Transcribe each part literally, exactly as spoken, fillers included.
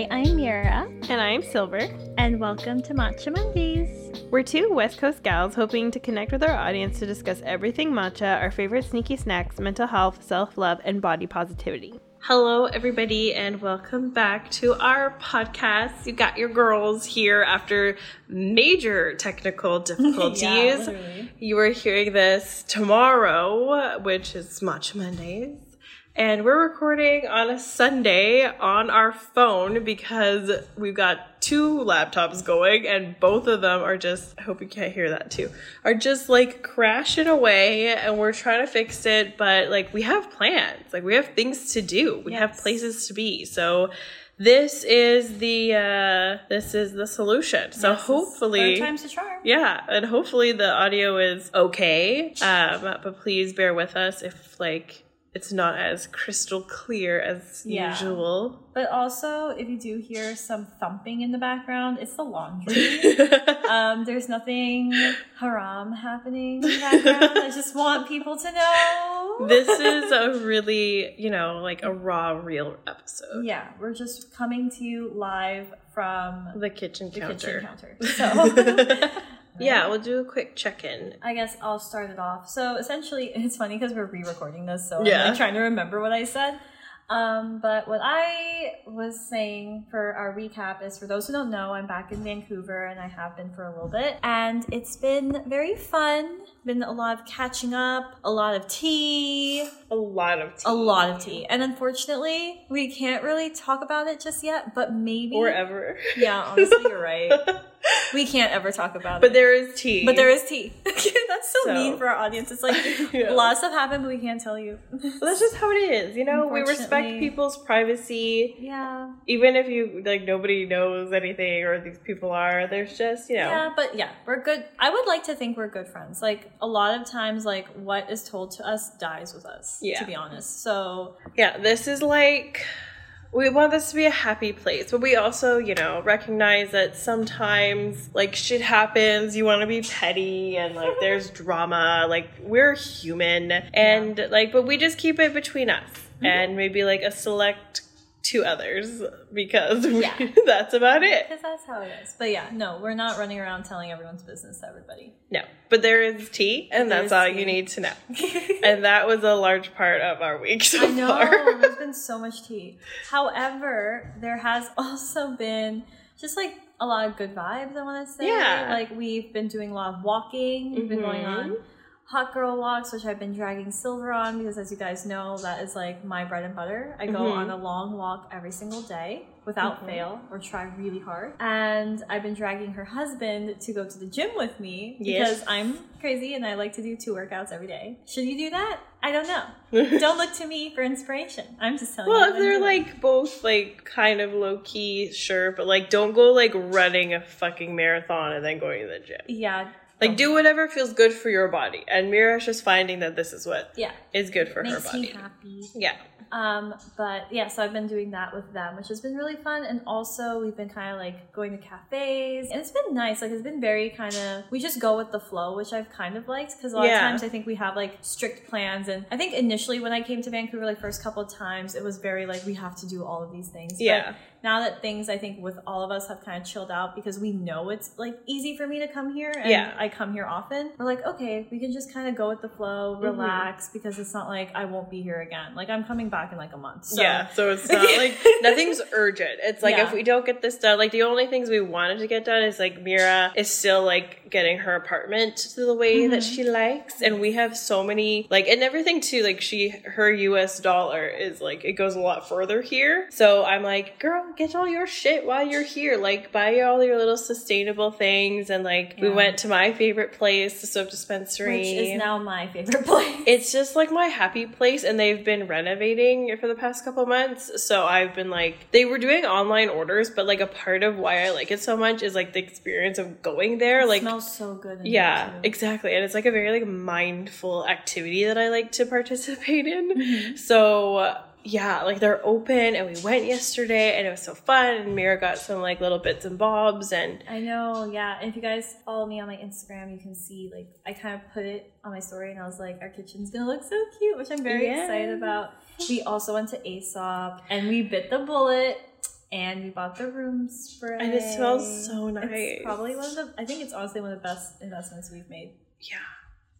Hi, I'm Mira. And I'm Silver. And welcome to Matcha Mondays. We're two West Coast gals hoping to connect with our audience to discuss everything matcha, our favorite sneaky snacks, mental health, self-love, and body positivity. Hello, everybody, and welcome back to our podcast. You got your girls here after major technical difficulties. yeah, literally. You are hearing this tomorrow, which is Matcha Mondays. And we're recording on a Sunday on our phone because we've got two laptops going and both of them are just, I hope you can't hear that too, are just like crashing away and we're trying to fix it. But like we have plans, like we have things to do. We yes. have places to be. So this is the, uh, this is the solution. So yes, hopefully. Third time's the charm. Yeah. And hopefully the audio is okay. Um, but please bear with us if like. It's not as crystal clear as yeah. usual. But also, if you do hear some thumping in the background, it's the laundry. um, there's nothing haram happening in the background. I just want people to know. This is a really, you know, like a raw, real episode. Yeah, we're just coming to you live from the kitchen the counter. Kitchen counter. So... Yeah, we'll do a quick check-in. I guess I'll start it off. So essentially, it's funny because we're re-recording this, so yeah. I'm like, trying to remember what I said. Um, but what I was saying for our recap is, for those who don't know, I'm back in Vancouver, and I have been for a little bit. And it's been very fun. Been a lot of catching up, a lot of tea. A lot of tea. A lot of tea. And unfortunately, we can't really talk about it just yet, but maybe... Or ever. Yeah, honestly, you're right. We can't ever talk about but it. But there is tea. But there is tea. That's so, so mean for our audience. It's like, yeah. lots have happened, but we can't tell you. Well, that's just how it is, you know? We respect people's privacy. Yeah. Even if you, like, nobody knows anything or these people are, there's just, you know. Yeah, but yeah, we're good. I would like to think we're good friends. Like, a lot of times, like, what is told to us dies with us, yeah. to be honest. So. Yeah, this is like... We want this to be a happy place, but we also, you know, recognize that sometimes, like, shit happens, you want to be petty, and, like, there's drama, like, we're human, and, yeah. like, but we just keep it between us, mm-hmm. and maybe, like, a select two others, because we, yeah. that's about it. Because that's how it is. But, yeah, no, we're not running around telling everyone's business to everybody. No, but there is tea, and there that's all tea. You need to know. And that was a large part of our week so I know, far. There's been so much tea. However, there has also been just, like, a lot of good vibes, I want to say. Yeah. Like, we've been doing a lot of walking. We've mm-hmm. been going on hot girl walks, which I've been dragging Silver on because, as you guys know, that is, like, my bread and butter. I go mm-hmm. on a long walk every single day without mm-hmm. fail, or try really hard. And I've been dragging her husband to go to the gym with me because yes. I'm crazy and I like to do two workouts every day. Should you do that? I don't know. Don't look to me for inspiration. I'm just telling well, you. Well, if they're, like, both, like, kind of low-key, sure, but, like, don't go, like, running a fucking marathon and then going to the gym. Yeah. Like, do whatever feels good for your body. And Mira's just finding that this is what yeah. is good for her body. Makes you happy. Yeah. Um, but, yeah, so I've been doing that with them, which has been really fun. And also, we've been kind of, like, going to cafes. And it's been nice. Like, it's been very kind of... We just go with the flow, which I've kind of liked. Because a lot yeah. of times, I think we have, like, strict plans. And I think initially when I came to Vancouver, like, first couple of times, it was very, like, we have to do all of these things. Yeah. But now that things, I think, with all of us have kind of chilled out because we know it's, like, easy for me to come here. And yeah. I come here often. We're like, okay, we can just kind of go with the flow, relax, mm-hmm. because it's not like I won't be here again. Like, I'm coming back in, like, a month. So. Yeah, so it's not like, nothing's urgent. It's like, yeah. if we don't get this done, like, the only things we wanted to get done is, like, Mira is still, like, getting her apartment to the way mm-hmm. that she likes. And we have so many, like, and everything, too, like, she, her U S dollar is, like, it goes a lot further here. So I'm like, girl, get all your shit while you're here. Like, buy all your little sustainable things. And, like, yeah. we went to my My favorite place, the soap dispensary, which is now my favorite place. It's just like my happy place, and they've been renovating for the past couple months. So I've been like, they were doing online orders, but like a part of why I like it so much is like the experience of going there. Like, it smells so good. In yeah, there too. Exactly, and it's like a very like mindful activity that I like to participate in. Mm-hmm. So. Yeah, like they're open, and we went yesterday, and it was so fun. And Mira got some like little bits and bobs, and I know, yeah. And if you guys follow me on my Instagram, you can see like I kind of put it on my story, and I was like, our kitchen's gonna look so cute, which I'm very yeah. excited about. We also went to Aesop, and we bit the bullet. and we bought the room spray. And it smells so nice. It's probably one of the, I think it's honestly one of the best investments we've made. Yeah.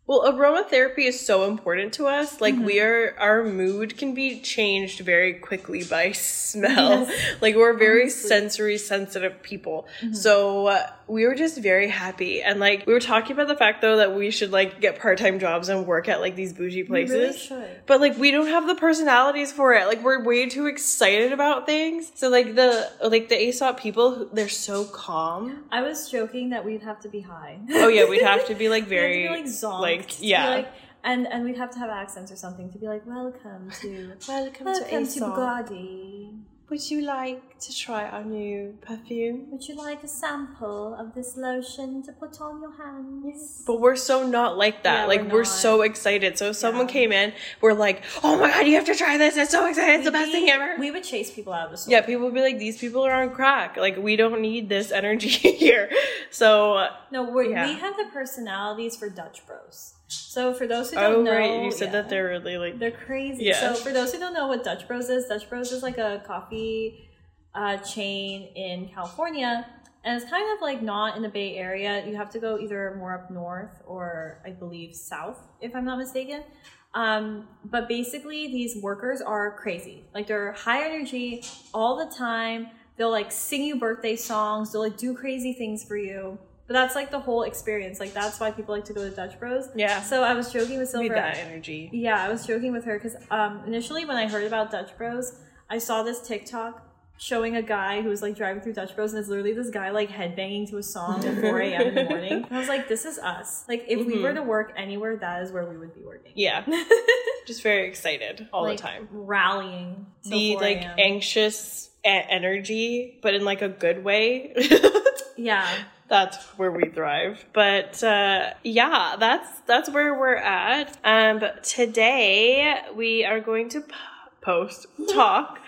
Well, aromatherapy is so important to us. Like, mm-hmm. we are, our mood can be changed very quickly by smell. Yes. Like, we're very Honestly. sensory sensitive people. Mm-hmm. So uh, we were just very happy. And like, we were talking about the fact though that we should like get part-time jobs and work at like these bougie places. We really should. But like, we don't have the personalities for it. Like, we're way too excited about things. So like the, like the A S O P people, they're so calm. I was joking that we'd have to be high. Oh yeah. We'd have to be like very, be, like, zonked. Like, yeah, like, and and we'd have to have accents or something to be like, welcome to welcome, welcome to, to Bugatti. Would you like to try our new perfume? Would you like a sample of this lotion to put on your hands? Yes. But we're so not like that. Yeah, like we're, we're so excited. So if someone yeah. came in, we're like, oh my god, you have to try this. I'm so excited. It's We'd the best be, thing ever. We would chase people out of the store. Yeah, people would be like, these people are on crack. Like, we don't need this energy here. So no, we're, yeah. we have the personalities for Dutch Bros. So for those who don't oh, know, right. you said yeah. that they're really like they're crazy. Yeah. So for those who don't know what Dutch Bros is, Dutch Bros is like a coffee uh, chain in California, and it's kind of like not in the Bay Area. You have to go either more up north or I believe south, if I'm not mistaken. Um, but basically, these workers are crazy. Like, they're high energy all the time. They'll like sing you birthday songs. They'll like do crazy things for you. But that's, like, the whole experience. Like, that's why people like to go to Dutch Bros. Yeah. So I was joking with Silver. Need that energy. Yeah, I was joking with her because um, initially when I heard about Dutch Bros, I saw this TikTok showing a guy who was, like, driving through Dutch Bros. And it's literally this guy, like, headbanging to a song at four a.m. in the morning. And I was like, this is us. Like, if mm-hmm. we were to work anywhere, that is where we would be working. Yeah. Just very excited all like, the time. Rallying. The, like, anxious energy, but in, like, a good way. Yeah. That's where we thrive. But uh, yeah, that's that's where we're at. Um, but today we are going to p- post, talk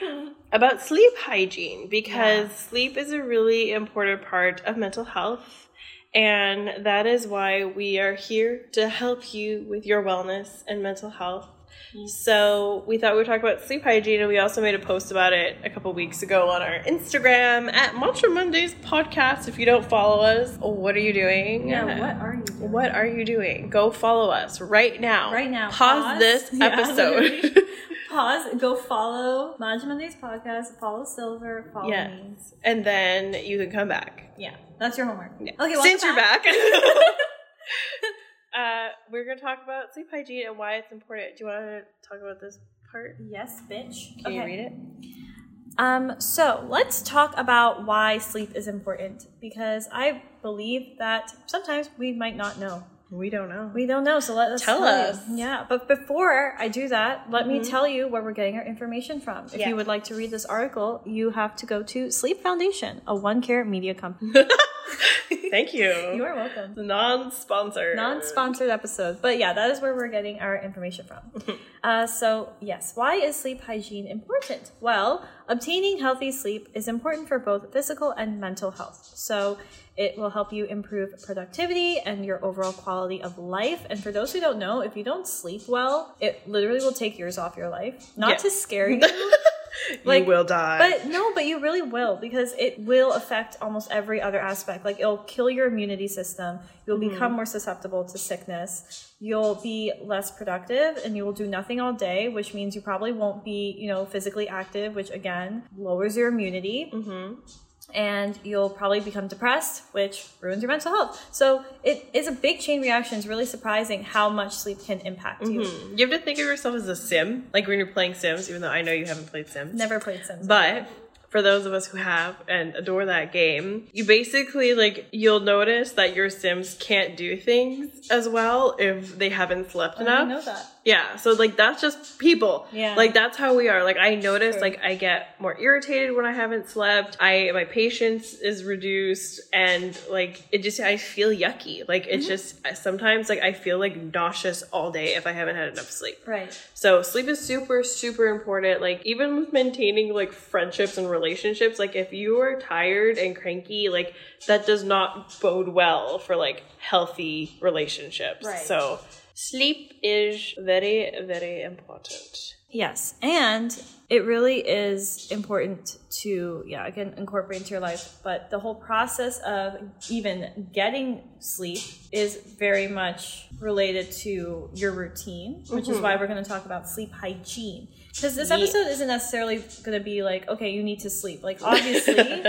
about sleep hygiene because yeah. sleep is a really important part of mental health. And that is why we are here to help you with your wellness and mental health. So we thought we'd talk about sleep hygiene, and we also made a post about it a couple weeks ago on our Instagram at Matcha Mondays podcast. If you don't follow us, what are you doing? Yeah, what are you doing? What are you doing? Go follow us right now. Right now. Pause, pause. this yeah, episode. Literally. Pause. Go follow Matcha Mondays podcast. Follow Silver. Follow yes. me. And then you can come back. Yeah, that's your homework. Yeah. Okay, well, since you're back. Uh, we're going to talk about sleep hygiene and why it's important. Do you want to talk about this part? Yes, bitch. Can okay. you read it? Um, so let's talk about why sleep is important, because I believe that sometimes we might not know. We don't know. We don't know, so let us tell, tell us. You. Yeah, but before I do that, let mm-hmm. me tell you where we're getting our information from. If yeah. you would like to read this article, you have to go to Sleep Foundation, a One Care media company. Thank you. You are welcome. Non-sponsored. Non-sponsored episode. But yeah, that is where we're getting our information from. uh, so yes, why is sleep hygiene important? Well, obtaining healthy sleep is important for both physical and mental health. So it will help you improve productivity and your overall quality of life. And for those who don't know, if you don't sleep well, it literally will take years off your life. Not yes. to scare you. Like, you will die. But no, but you really will, because it will affect almost every other aspect. Like, it'll kill your immunity system. You'll mm-hmm. become more susceptible to sickness. You'll be less productive, and you will do nothing all day, which means you probably won't be, you know, physically active, which again lowers your immunity. Mm-hmm. And you'll probably become depressed, which ruins your mental health. So it is a big chain reaction. It's really surprising how much sleep can impact you. Mm-hmm. You have to think of yourself as a sim, like when you're playing Sims, even though I know you haven't played Sims. Never played Sims. But for those of us who have and adore that game, you basically, like, you'll notice that your Sims can't do things as well if they haven't slept oh, enough. I know that. Yeah. So, like, that's just people. Yeah. Like, that's how we are. Like, I notice, True. like, I get more irritated when I haven't slept. I, my patience is reduced, and, like, it just, I feel yucky. Like, it's mm-hmm. just, sometimes, like, I feel, like, nauseous all day if I haven't had enough sleep. Right. So, sleep is super, super important. Like, even with maintaining, like, friendships and relationships. relationships like if you are tired and cranky, like that does not bode well for like healthy relationships. Right. So sleep is very, very important. Yes, and it really is important to, yeah, again, incorporate into your life. But the whole process of even getting sleep is very much related to your routine, which mm-hmm. is why we're going to talk about sleep hygiene. Because this episode yeah. isn't necessarily going to be like, okay, you need to sleep. Like, obviously,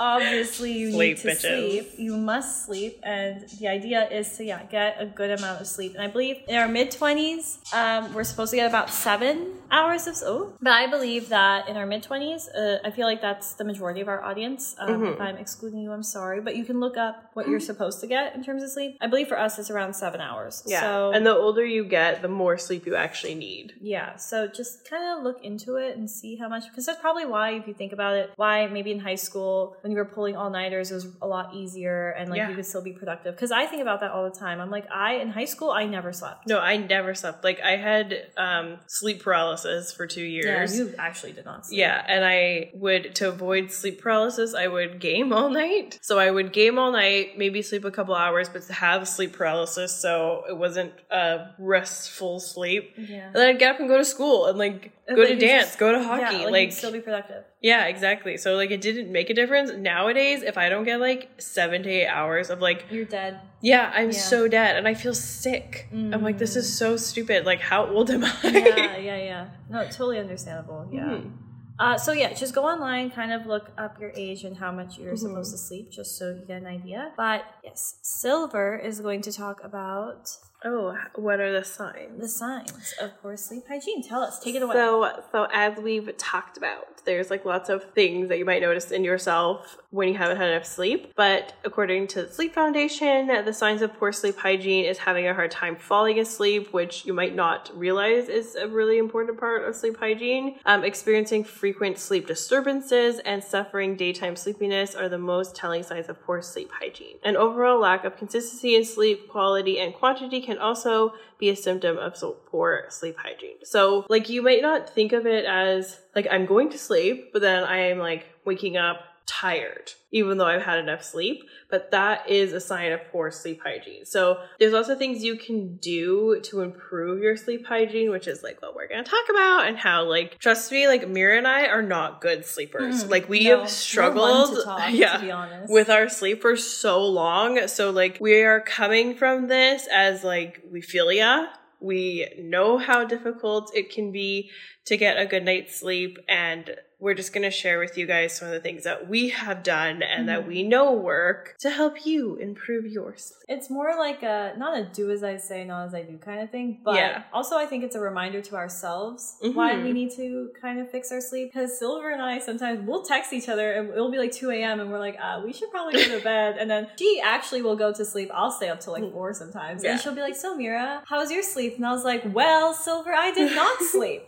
obviously you sleep, need to bitches. sleep. You must sleep. And the idea is to, yeah, get a good amount of sleep. And I believe in our mid-twenties, um, we're supposed to get about seven hours of sleep. Oh. But I believe that in our mid-twenties, uh, I feel like that's the majority of our audience. Um, mm-hmm. If I'm excluding you, I'm sorry. But you can look up what mm-hmm. you're supposed to get in terms of sleep. I believe for us, it's around seven hours. Yeah. So, and the older you get, the more sleep you actually need. Yeah. So just kind kind of look into it and see how much, because that's probably why, if you think about it, why maybe in high school when you were pulling all-nighters it was a lot easier and like yeah. you could still be productive. Because I think about that all the time. I'm like, I in high school I never slept. No, I never slept. Like I had um sleep paralysis for two years. Yeah, you actually did not sleep. Yeah, and I would, to avoid sleep paralysis, I would game all night. So I would game all night, maybe sleep a couple hours, but have sleep paralysis, so it wasn't a restful sleep. Yeah. And then I'd get up and go to school and like go like to dance, just, go to hockey. Yeah, like, like still be productive. Yeah, exactly. So like it didn't make a difference. Nowadays, if I don't get like seven to eight hours of like, you're dead. Yeah, I'm yeah. so dead, and I feel sick. Mm. I'm like, this is so stupid. Like, how old am I? Yeah, yeah, yeah. No, totally understandable. Yeah. Mm. Uh, so yeah, just go online, kind of look up your age and how much you're mm-hmm. supposed to sleep, just so you get an idea. But yes, Silver is going to talk about. Oh, what are the signs? The signs of poor sleep hygiene. Tell us. Take it away. So, so as we've talked about, there's like lots of things that you might notice in yourself when you haven't had enough sleep. But according to the Sleep Foundation, the signs of poor sleep hygiene is having a hard time falling asleep, which you might not realize is a really important part of sleep hygiene. Um, experiencing frequent sleep disturbances and suffering daytime sleepiness are the most telling signs of poor sleep hygiene. An overall lack of consistency in sleep quality and quantity can also be a symptom of so poor sleep hygiene. So like you might not think of it as like I'm going to sleep, but then I am like waking up tired, even though I've had enough sleep, but that is a sign of poor sleep hygiene. So there's also things you can do to improve your sleep hygiene, which is like what we're going to talk about and how like, trust me, like Mira and I are not good sleepers. Mm, like we no, have struggled no one to talk, yeah, to be honest, with our sleep for so long. So like we are coming from this as like we feel ya. We know how difficult it can be to get a good night's sleep, and we're just going to share with you guys some of the things that we have done and mm-hmm. that we know work to help you improve your sleep. It's more like a, not a do as I say, not as I do kind of thing, but yeah. also I think it's a reminder to ourselves mm-hmm. why we need to kind of fix our sleep. Because Silver and I sometimes we'll text each other and it'll be like two a.m. and we're like, ah, we should probably go to bed. And then she actually will go to sleep. I'll stay up till like four sometimes. Yeah. And she'll be like, so Mira, how's your sleep? And I was like, well, Silver, I did not sleep.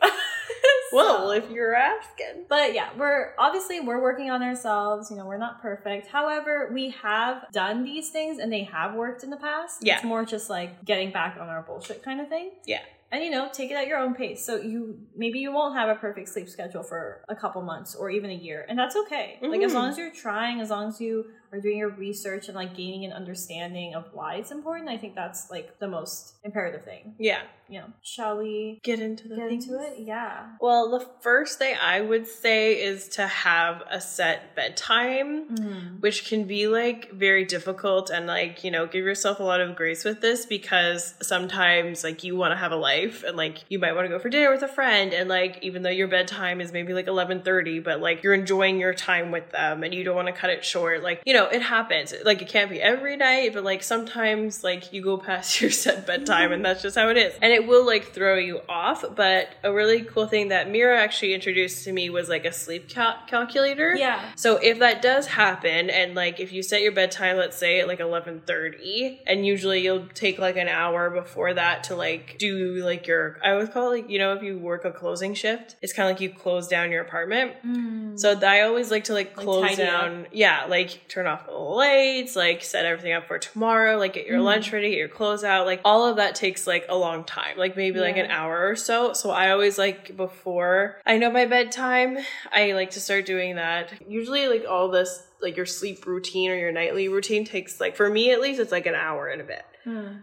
So, well, if you're asking. But yeah, we're obviously we're working on ourselves. You know, we're not perfect. However, we have done these things and they have worked in the past. Yeah. It's more just like getting back on our bullshit kind of thing. Yeah. And, you know, take it at your own pace. So you maybe you won't have a perfect sleep schedule for a couple months or even a year. And that's okay. Mm-hmm. Like, as long as you're trying, as long as you are doing your research and, like, gaining an understanding of why it's important, I think that's, like, the most imperative thing. Yeah. You know, shall we get into the get things? into it? Yeah. Well, the first thing I would say is to have a set bedtime, mm-hmm. which can be, like, very difficult. And, like, you know, give yourself a lot of grace with this, because sometimes, like, you want to have a life. And like you might want to go for dinner with a friend, and like even though your bedtime is maybe like eleven thirty, but like you're enjoying your time with them and you don't want to cut it short. Like, you know, it happens. Like it can't be every night, but like sometimes like you go past your set bedtime and that's just how it is, and it will like throw you off. But a really cool thing that Mira actually introduced to me was like a sleep cal- calculator. Yeah. So if that does happen, and like if you set your bedtime, let's say at like eleven thirty, and usually you'll take like an hour before that to like do like like your, I always call it like, you know, if you work a closing shift, it's kind of like you close down your apartment. Mm. So I always like to like close like down. Up. Yeah. Like turn off the lights, like set everything up for tomorrow, like get your mm. lunch ready, get your clothes out. Like all of that takes like a long time, like maybe yeah. like an hour or so. So I always like before I know my bedtime, I like to start doing that. Usually like all this, like your sleep routine or your nightly routine takes like, for me at least, it's like an hour and a bit.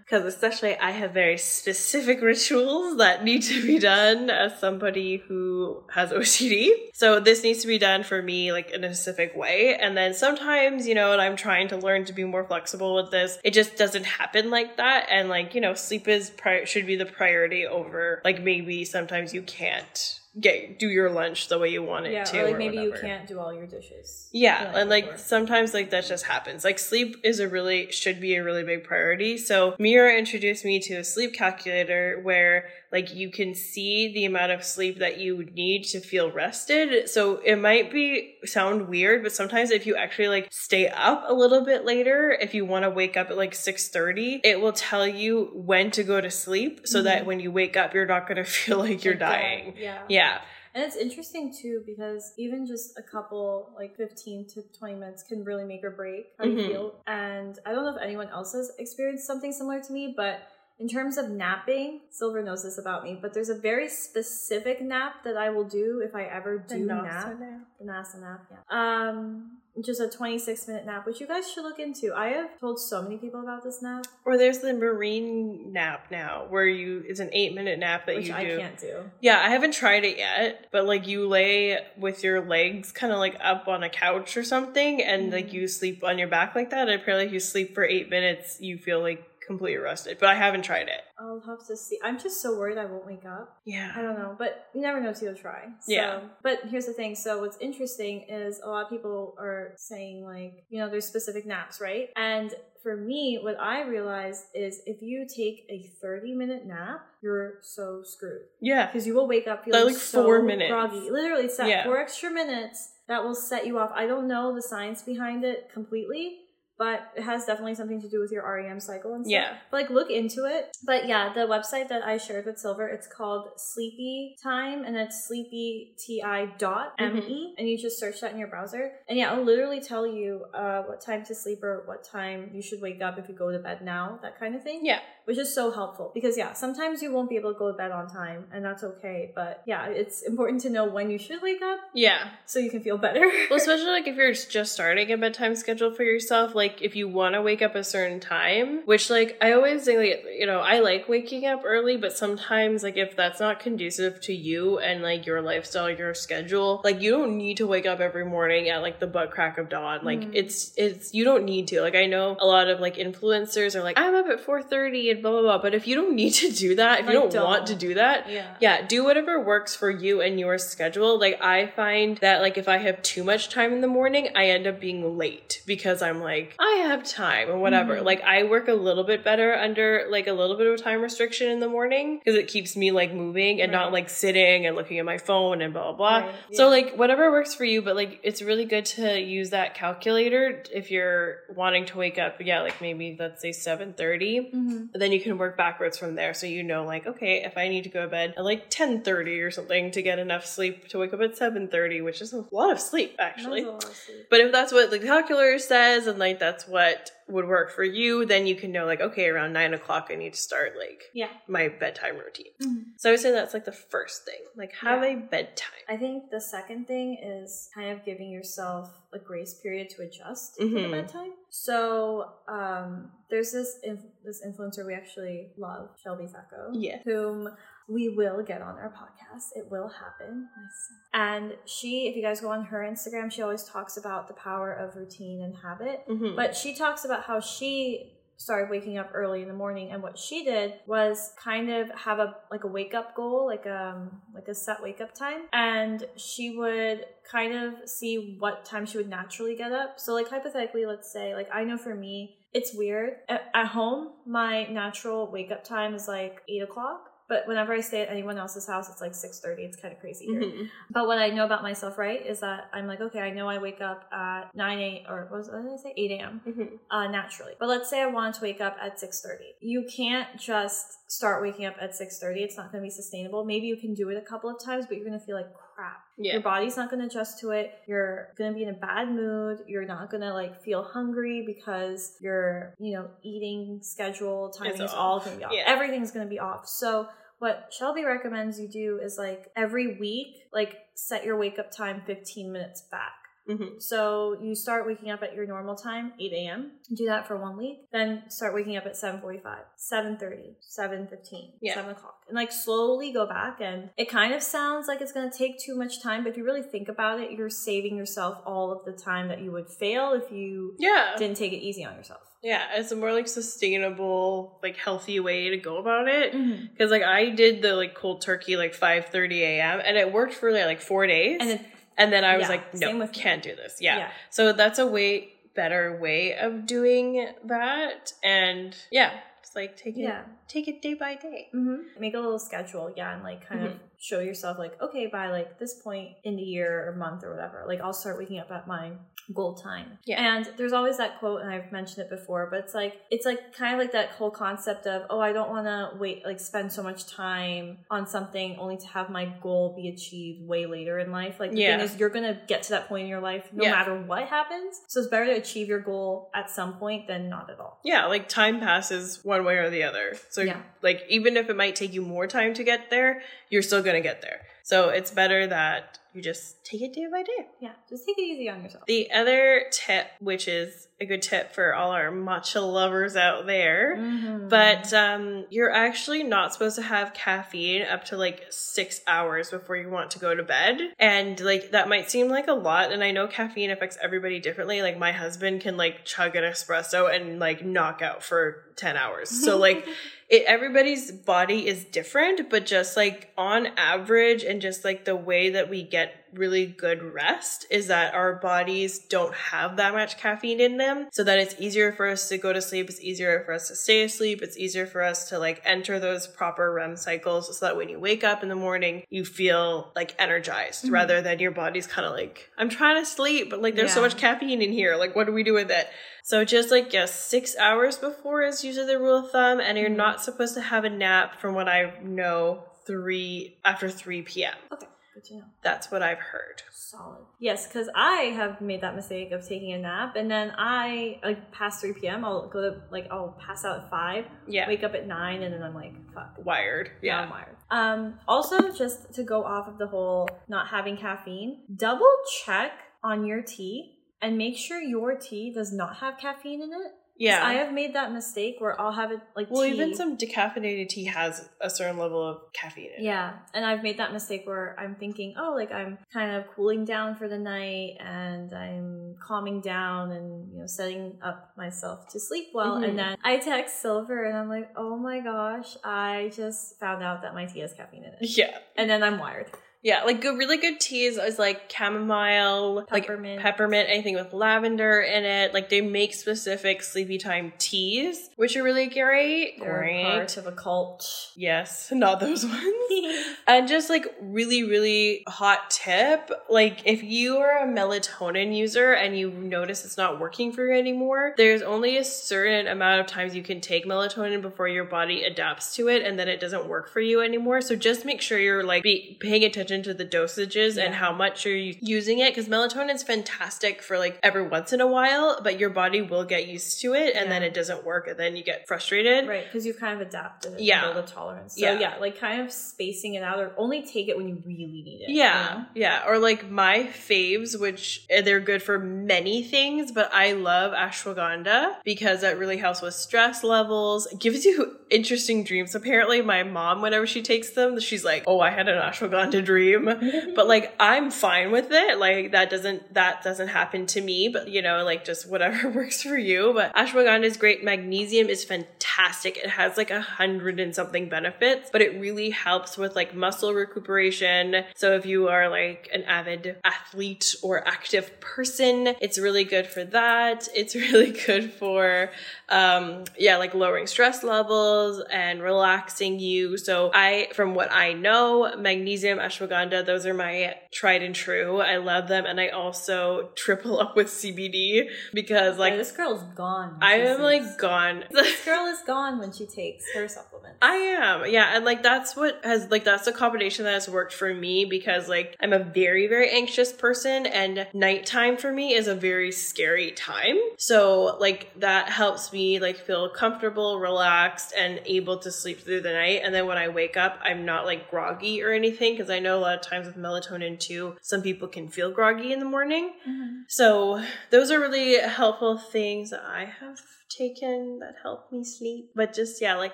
Because especially I have very specific rituals that need to be done as somebody who has O C D. So this needs to be done for me like in a specific way. And then sometimes, you know, and I'm trying to learn to be more flexible with this. It just doesn't happen like that. And like, you know, sleep is pri- should be the priority over like maybe sometimes you can't Get, do your lunch the way you want it yeah, to. Yeah, or like or maybe whatever. You can't do all your dishes. Yeah, and like before. Sometimes like that just happens. Like sleep is a really, should be a really big priority. So Mira introduced me to a sleep calculator where like you can see the amount of sleep that you need to feel rested. So it might be sound weird, but sometimes if you actually like stay up a little bit later, if you want to wake up at like six thirty, it will tell you when to go to sleep so mm-hmm. that when you wake up, you're not going to feel like you're like dying. That, yeah. Yeah. Yeah. And it's interesting too, because even just a couple, like fifteen to twenty minutes can really make or break how mm-hmm. you feel. And I don't know if anyone else has experienced something similar to me, but in terms of napping, Silver knows this about me, but there's a very specific nap that I will do if I ever do the nap. nap. The NASA nap, yeah. Um... Just a twenty-six minute nap, which you guys should look into. I have told so many people about this nap. Or there's the marine nap now, where you it's an eight minute nap that which you do. Which I can't do. Yeah, I haven't tried it yet, but like you lay with your legs kind of like up on a couch or something, and mm-hmm. like you sleep on your back like that. And apparently, if you sleep for eight minutes, you feel like completely rested. But I haven't tried it. I'll have to see. I'm just so worried I won't wake up. Yeah. I don't know. But you never know till you try. So. Yeah. But here's the thing. So what's interesting is a lot of people are saying like, you know, there's specific naps, right? And for me, what I realized is if you take a thirty minute nap, you're so screwed. Yeah. Because you will wake up feeling like so four minutes. groggy. Literally, it's that yeah. four extra minutes that will set you off. I don't know the science behind it completely, but it has definitely something to do with your R E M cycle and stuff. Yeah. But, like, look into it. But, yeah, the website that I shared with Silver, it's called Sleepy Time, and it's sleepy ti dot me, mm-hmm. and you just search that in your browser. And, yeah, it'll literally tell you uh, what time to sleep or what time you should wake up if you go to bed now, that kind of thing. Yeah. Which is so helpful because, yeah, sometimes you won't be able to go to bed on time, and that's okay. But, yeah, it's important to know when you should wake up. Yeah. So you can feel better. Well, especially, like, if you're just starting a bedtime schedule for yourself, like, Like, if you want to wake up a certain time, which, like, I always think, like, you know, I like waking up early, but sometimes, like, if that's not conducive to you and, like, your lifestyle, your schedule, like, you don't need to wake up every morning at, like, the butt crack of dawn. Like, mm. it's, it's, you don't need to. Like, I know a lot of, like, influencers are like, I'm up at four thirty and blah, blah, blah. But if you don't need to do that, if I you don't, don't want to do that, yeah. yeah, do whatever works for you and your schedule. Like, I find that, like, if I have too much time in the morning, I end up being late because I'm like, I have time or whatever. Mm-hmm. Like, I work a little bit better under, like, a little bit of a time restriction in the morning because it keeps me, like, moving and right. not, like, sitting and looking at my phone and blah, blah, blah. Right. Yeah. So, like, whatever works for you, but, like, it's really good to use that calculator if you're wanting to wake up, yeah, like, maybe, let's say seven thirty. Mm-hmm. Then you can work backwards from there so you know, like, okay, if I need to go to bed at, like, ten thirty or something to get enough sleep to wake up at seven thirty, which is a lot of sleep, actually. That's a lot of sleep. But if that's what the calculator says and, like, that's what would work for you, then you can know, like, okay, around nine o'clock I need to start, like, yeah, my bedtime routine. Mm-hmm. So I would say that's, like, the first thing, like, have yeah. a bedtime. I think the second thing is kind of giving yourself a grace period to adjust mm-hmm. to the bedtime. So um there's this inf- this influencer we actually love, Shelby Facco, yeah, whom we will get on our podcast. It will happen. Nice. And she, if you guys go on her Instagram, she always talks about the power of routine and habit. Mm-hmm. But she talks about how she started waking up early in the morning, and what she did was kind of have a like a wake up goal, like um like a set wake up time, and she would kind of see what time she would naturally get up. So, like, hypothetically, let's say, like, I know for me, it's weird. At, at home, my natural wake up time is like eight o'clock. But whenever I stay at anyone else's house, it's like six thirty. It's kind of crazy here. Mm-hmm. But what I know about myself, right, is that I'm like, okay, I know I wake up at nine a.m. or what, was, what did I say? eight a.m. Mm-hmm. Uh, naturally. But let's say I wanted to wake up at six thirty. You can't just start waking up at six thirty. It's not going to be sustainable. Maybe you can do it a couple of times, but you're going to feel like crap. Yeah. Your body's not going to adjust to it. You're going to be in a bad mood. You're not going to, like, feel hungry because your, you know, eating schedule, timing is all going to be off. Yeah. Everything's going to be off. So what Shelby recommends you do is, like, every week, like, set your wake up time fifteen minutes back. Mm-hmm. So you start waking up at your normal time, eight a.m. Do that for one week. Then start waking up at seven forty-five, seven thirty, seven fifteen, yeah. seven o'clock. And like slowly go back. And it kind of sounds like it's going to take too much time. But if you really think about it, you're saving yourself all of the time that you would fail if you yeah. didn't take it easy on yourself. Yeah, it's a more like sustainable, like healthy way to go about it. Mm-hmm. Because like I did the like cold turkey like five thirty a.m. and it worked for like four days. And then And then I was yeah, like, no, can't do this. Yeah. yeah. So that's a way better way of doing that. And yeah, it's like take it, yeah. take it day by day. Mm-hmm. Make a little schedule. Yeah. And like kind mm-hmm. of show yourself like, okay, by like this point in the year or month or whatever, like I'll start waking up at my goal time. Yeah. And there's always that quote, and I've mentioned it before, but it's like, it's like kind of like that whole concept of, oh, I don't want to wait, like spend so much time on something only to have my goal be achieved way later in life. Like the yeah. thing is, you're going to get to that point in your life no yeah. matter what happens. So it's better to achieve your goal at some point than not at all. Yeah. Like time passes one way or the other. So yeah. like, even if it might take you more time to get there, you're still going to get there. So it's better that you just take it day by day. Yeah, just take it easy on yourself. The other tip, which is a good tip for all our matcha lovers out there, mm-hmm. but um, you're actually not supposed to have caffeine up to like six hours before you want to go to bed. And like that might seem like a lot. And I know caffeine affects everybody differently. Like my husband can like chug an espresso and like knock out for ten hours. So like it, everybody's body is different, but just like on average and just like the way that we get really good rest is that our bodies don't have that much caffeine in them, so that it's easier for us to go to sleep, it's easier for us to stay asleep, it's easier for us to like enter those proper R E M cycles, so that when you wake up in the morning you feel like energized, mm-hmm. rather than your body's kind of like, I'm trying to sleep, but like there's yeah. so much caffeine in here, like what do we do with it? So just like, yes, six hours before is usually the rule of thumb, and you're mm-hmm. not supposed to have a nap from what I know three after three p.m. Okay. You know. That's what I've heard. Solid. Yes, because I have made that mistake of taking a nap, and then I like past three p.m. I'll go to like I'll pass out at five. Yeah. Wake up at nine, and then I'm like, fuck. Wired. Yeah. yeah I'm wired. Um. Also, just to go off of the whole not having caffeine, double check on your tea and make sure your tea does not have caffeine in it. Yeah. I have made that mistake where I'll have it like well, tea. Well, even some decaffeinated tea has a certain level of caffeine in it. Yeah. And I've made that mistake where I'm thinking, oh, like I'm kind of cooling down for the night and I'm calming down and, you know, setting up myself to sleep well. Mm-hmm. And then I text Silver and I'm like, oh my gosh, I just found out that my tea has caffeine in it. Yeah. And then I'm wired. Yeah, like good, really good teas is like chamomile, peppermint. like peppermint, anything with lavender in it. Like they make specific sleepy time teas, which are really great. They're great. Part of a cult. Yes, not those ones. And just like really, really hot tip. Like if you are a melatonin user and you notice it's not working for you anymore, there's only a certain amount of times you can take melatonin before your body adapts to it and then it doesn't work for you anymore. So just make sure you're like be, paying attention to the dosages yeah. and how much you're using it, because melatonin is fantastic for like every once in a while, but your body will get used to it and yeah. then it doesn't work and then you get frustrated, right? Because you've kind of adapted it yeah. to build a tolerance. So yeah. yeah like kind of spacing it out, or only take it when you really need it. yeah you know? Yeah or like my faves, which they're good for many things, but I love ashwagandha because that really helps with stress levels. It gives you interesting dreams. Apparently my mom, whenever she takes them, she's like, oh, I had an ashwagandha dream. But like I'm fine with it. Like that doesn't that doesn't happen to me, but you know, like just whatever works for you. But ashwagandha is great. Magnesium is fantastic. It has like a hundred and something benefits, but it really helps with like muscle recuperation. So if you are like an avid athlete or active person, it's really good for that. It's really good for um yeah like lowering stress levels and relaxing you. So I from what I know, magnesium, ashwagandha, those are my tried and true. I love them. And I also triple up with C B D because like, yeah, this girl's gone. I am like gone. This girl is gone when she takes her supplements. I am. Yeah. And like, that's what has, like, that's a combination that has worked for me because, like, I'm a very, very anxious person and nighttime for me is a very scary time. So, like, that helps me, like, feel comfortable, relaxed, and able to sleep through the night. And then when I wake up, I'm not, like, groggy or anything because I know a lot of times with melatonin too, some people can feel groggy in the morning. Mm-hmm. So those are really helpful things that I have taken that help me sleep. But just, yeah, like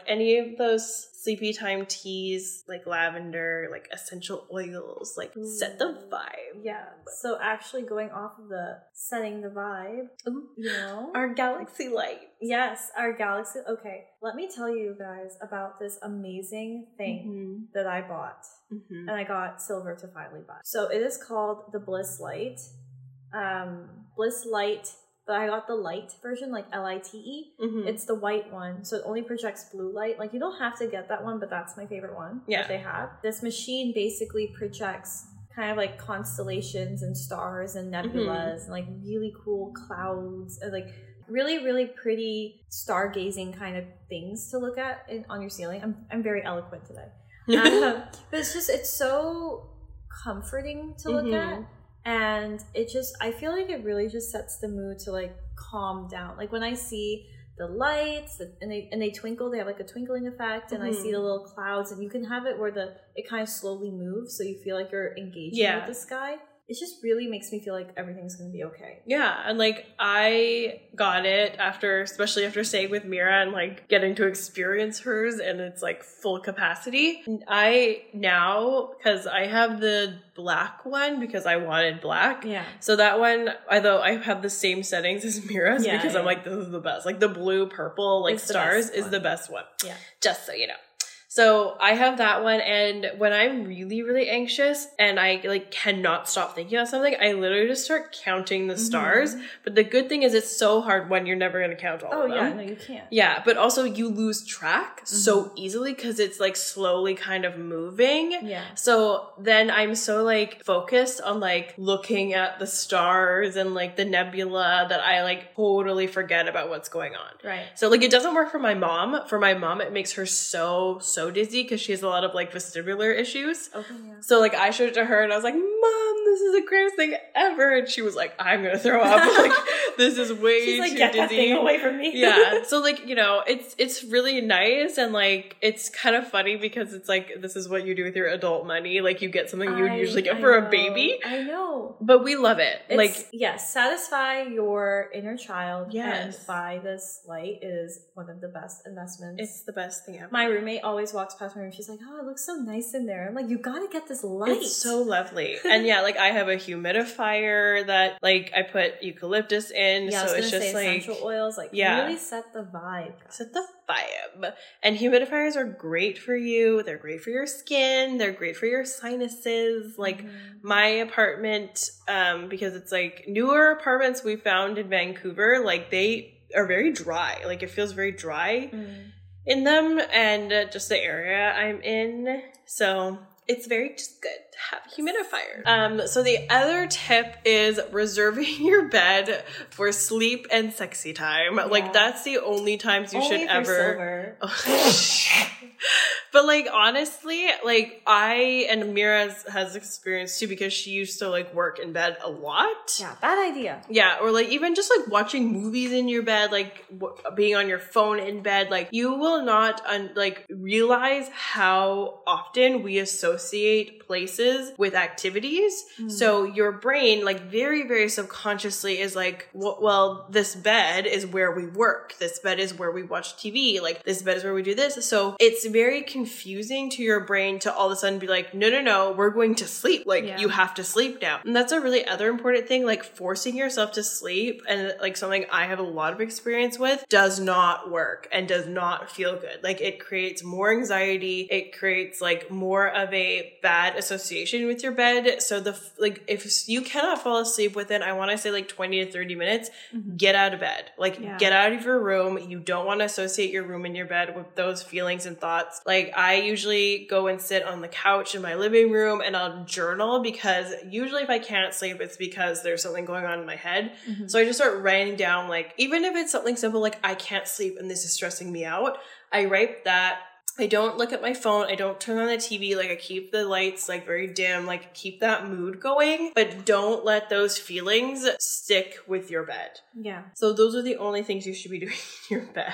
any of those sleepy time teas, like lavender, like essential oils, like ooh, set the vibe. Yeah. So actually going off of the setting the vibe, ooh, you know, our galaxy light. Yes, our galaxy. Okay. Let me tell you guys about this amazing thing mm-hmm. that I bought mm-hmm. and I got Silver to finally buy. So it is called the Bliss Light. Um, Bliss Light. But I got the light version, like L I T E. Mm-hmm. It's the white one. So it only projects blue light. Like, you don't have to get that one, but that's my favorite one yeah. that they have. This machine basically projects kind of like constellations and stars and nebulas mm-hmm. and like really cool clouds and like really, really pretty stargazing kind of things to look at in, on your ceiling. I'm I'm very eloquent today. um, but it's just, it's so comforting to look mm-hmm. at. And it just, I feel like it really just sets the mood to like calm down. Like when I see the lights and they and they twinkle, they have like a twinkling effect and mm-hmm. I see the little clouds and you can have it where the, it kind of slowly moves. So you feel like you're engaging yeah. with the sky. It just really makes me feel like everything's going to be okay. Yeah. And like I got it after, especially after staying with Mira and like getting to experience hers and it's like full capacity. And I now, because I have the black one because I wanted black. Yeah. So that one, although I have the same settings as Mira's yeah, because yeah. I'm like, this is the best. Like the blue, purple, like it's stars is the best one. Yeah. Just so you know. So I have that one, and when I'm really, really anxious and I like cannot stop thinking about something, I literally just start counting the stars. Mm-hmm. But the good thing is it's so hard when you're never going to count all oh, of them. Oh, yeah, no, you can't. Yeah, but also you lose track mm-hmm. so easily because it's like slowly kind of moving. Yeah. So then I'm so like focused on like looking at the stars and like the nebula that I like totally forget about what's going on. Right. So like it doesn't work for my mom. For my mom, it makes her so, so so dizzy because she has a lot of like vestibular issues. Okay, yeah. So like I showed it to her and I was like, Mom, this is the greatest thing ever. And she was like, I'm going to throw up. Like this is way She's like, too get dizzy. That thing away from me. Yeah. So like, you know, it's, it's really nice. And like, it's kind of funny because it's like, this is what you do with your adult money. Like you get something you would usually get I for know. a baby. I know. But we love it. It's, like, yes, satisfy your inner child. Yes. And buy this light is one of the best investments. It's the best thing ever. My roommate always walks past my room. She's like, oh, it looks so nice in there. I'm like, you got to get this light. It's so lovely. And yeah, like I have a humidifier that like I put eucalyptus in. Yeah, so I was it's just say, like essential oils, like yeah. really set the vibe. Guys. Set the vibe. And humidifiers are great for you. They're great for your skin. They're great for your sinuses. Like mm-hmm. my apartment, um, because it's like newer apartments we found in Vancouver, like they are very dry. Like it feels very dry mm. in them and uh, just the area I'm in. So it's very just good to have a humidifier. Um, so the other tip is reserving your bed for sleep and sexy time. Yeah. Like that's the only times you only should ever. Oh. But like honestly, like I and Mira has experience too because she used to like work in bed a lot. Yeah, bad idea. Yeah, or like even just like watching movies in your bed, like w- being on your phone in bed, like you will not un- like realize how often we associate places with activities. Mm-hmm. So your brain, like very very subconsciously, is like, well, this bed is where we work. This bed is where we watch T V. Like this bed is where we do this. So it's very confusing to your brain to all of a sudden be like, no, no, no, we're going to sleep. Like yeah. you have to sleep now. And that's a really other important thing, like forcing yourself to sleep, and like something I have a lot of experience with, does not work and does not feel good. Like it creates more anxiety. It creates like more of a bad association with your bed. So the, like if you cannot fall asleep within, I want to say like twenty to thirty minutes, mm-hmm. get out of bed. Like yeah. get out of your room. You don't want to associate your room and your bed with those feelings and thoughts. Like Like I usually go and sit on the couch in my living room and I'll journal, because usually if I can't sleep, it's because there's something going on in my head. Mm-hmm. So I just start writing down, like, even if it's something simple, like I can't sleep and this is stressing me out, I write that. I don't look at my phone. I don't turn on the T V. Like I keep the lights like very dim, like keep that mood going, but don't let those feelings stick with your bed. Yeah. So those are the only things you should be doing in your bed.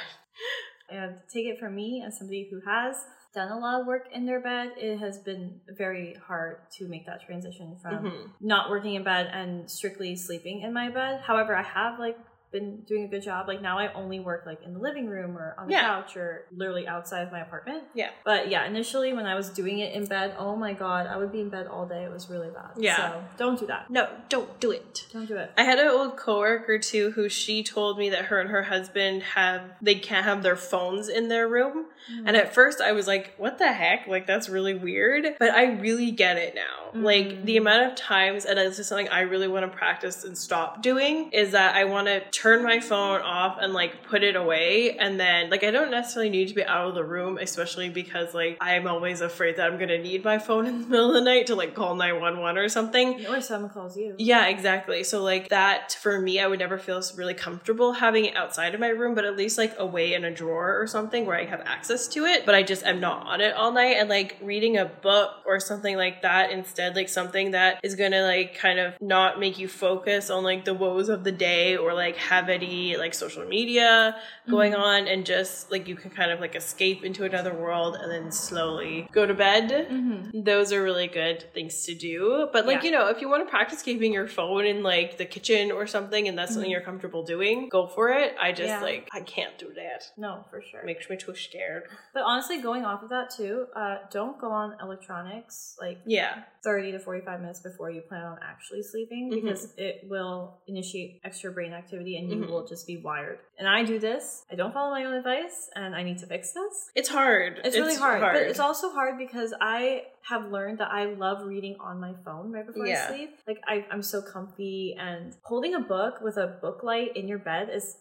And take it from me as somebody who has done a lot of work in their bed. It has been very hard to make that transition from mm-hmm. not working in bed and strictly sleeping in my bed. However, I have like been doing a good job. Like now I only work like in the living room or on the yeah. couch or literally outside of my apartment. Yeah. But yeah, initially when I was doing it in bed, oh my God, I would be in bed all day. It was really bad. Yeah. So don't do that. No, don't do it. Don't do it. I had an old coworker too, who she told me that her and her husband have, they can't have their phones in their room. Mm. And at first I was like, what the heck? Like that's really weird. But I really get it now. Mm. Like the amount of times, and this is something I really want to practice and stop doing, is that I want to turn my phone off and like put it away, and then like I don't necessarily need to be out of the room, especially because like I'm always afraid that I'm gonna need my phone in the middle of the night to like call nine one one or something, or someone calls you. Yeah, exactly. So like that for me, I would never feel really comfortable having it outside of my room, but at least like away in a drawer or something where I have access to it, but I just am not on it all night. And like reading a book or something like that instead, like something that is gonna like kind of not make you focus on like the woes of the day or like have any like social media going mm-hmm. on, and just like you can kind of like escape into another world and then slowly go to bed. Mm-hmm. Those are really good things to do. But like, yeah. you know, if you want to practice keeping your phone in like the kitchen or something, and that's mm-hmm. something you're comfortable doing, go for it. I just yeah. like, I can't do that. No, for sure. Makes me too scared. But honestly, going off of that too, uh, don't go on electronics like yeah. thirty to forty-five minutes before you plan on actually sleeping, because mm-hmm. it will initiate extra brain activity and you mm-hmm. will just be wired. And I do this. I don't follow my own advice, and I need to fix this. It's hard. It's, it's really hard, hard. But it's also hard because I have learned that I love reading on my phone right before yeah. I sleep. Like I, I'm so comfy, and holding a book with a book light in your bed is,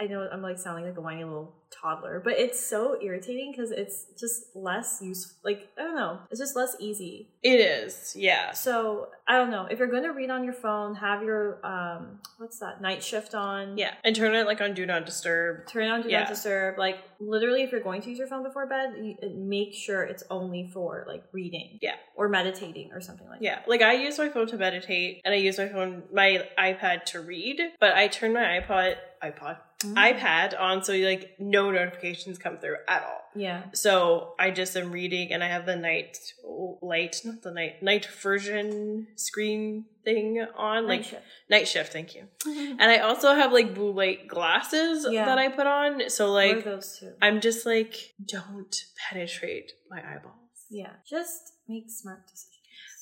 I know I'm like sounding like a whiny little toddler, but it's so irritating because it's just less useful. Like, I don't know. It's just less easy. It is. Yeah. So I don't know. If you're going to read on your phone, have your, um, what's that? Night shift on. Yeah. And turn it like on do not disturb. Turn it on do yeah. not disturb. Like literally if you're going to use your phone before bed, you, make sure it's only for like reading. Yeah. Or meditating or something like yeah. that. Yeah. Like I use my phone to meditate, and I use my phone, my iPad to read, but I turn my iPod, iPod. Mm. iPad on, so like no notifications come through at all. Yeah. So I just am reading, and I have the night light, not the night night version screen thing on, like night shift. Night shift thank you. And I also have like blue light glasses yeah. that I put on. So like what are those two? I'm just like, don't penetrate my eyeballs. Yeah. Just make smart decisions.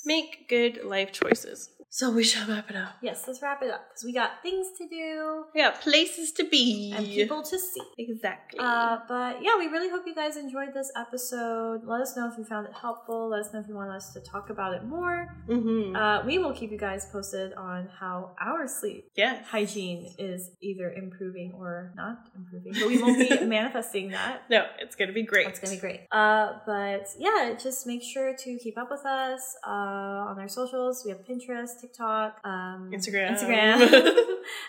Make good life choices. So we shall wrap it up. Yes, let's wrap it up, because we got things to do. We got places to be. And people to see. Exactly. Uh, but yeah, we really hope you guys enjoyed this episode. Let us know if you found it helpful. Let us know if you want us to talk about it more. Mm-hmm. Uh, we will keep you guys posted on how our sleep yes. hygiene is either improving or not improving. But we won't be manifesting that. No, it's going to be great. It's going to be great. Uh, but yeah, just make sure to keep up with us uh, on our socials. We have Pinterest, TikTok, um, Instagram, Instagram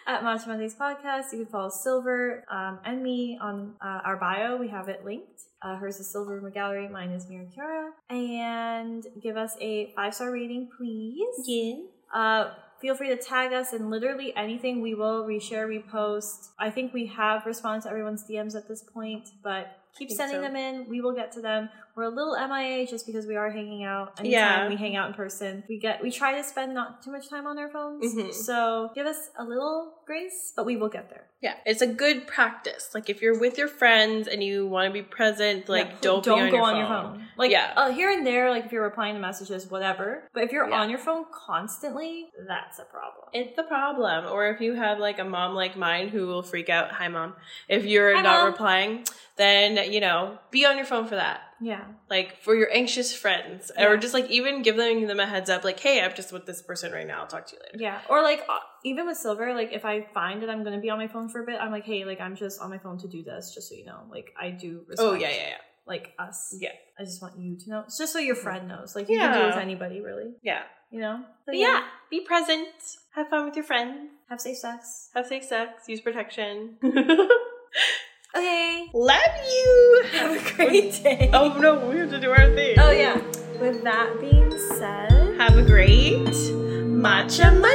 at Matcha Mondays Podcast. You can follow Silver um, and me on uh, our bio. We have it linked. Uh, hers is Silver in the Gallery. Mine is Mira Kira. And give us a five-star rating, please. Yeah. Uh, feel free to tag us in literally anything. We will reshare, repost. I think we have responded to everyone's D Ms at this point, but keep sending so. them in. We will get to them. We're a little M I A just because we are hanging out. Anytime yeah. we hang out in person, we get we try to spend not too much time on our phones. Mm-hmm. So give us a little grace, but we will get there. Yeah, it's a good practice. Like if you're with your friends and you want to be present, like yeah, don't don't be on go your on your phone. Like yeah. uh, here and there, like if you're replying to messages, whatever. But if you're yeah. on your phone constantly, that's a problem. It's a problem. Or if you have like a mom like mine who will freak out. Hi, mom. If you're Hi, not mom. replying, then you know, be on your phone for that. Yeah. Like for your anxious friends yeah. or just like even giving them a heads up, like, hey, I'm just with this person right now. I'll talk to you later. Yeah. Or like even with Silver, like if I find that I'm going to be on my phone for a bit, I'm like, hey, like I'm just on my phone to do this, just so you know, like I do respect. Oh, yeah, yeah, yeah. like us. Yeah. I just want you to know. It's just so your friend knows. Like, you yeah. can do it with anybody, really. Yeah. You know? But, but yeah. yeah, be present. Have fun with your friends. Have safe sex. Have safe sex. Use protection. Okay. Love you. Have a great day. Oh, no. We have to do our thing. Oh, yeah. With that being said, have a great matcha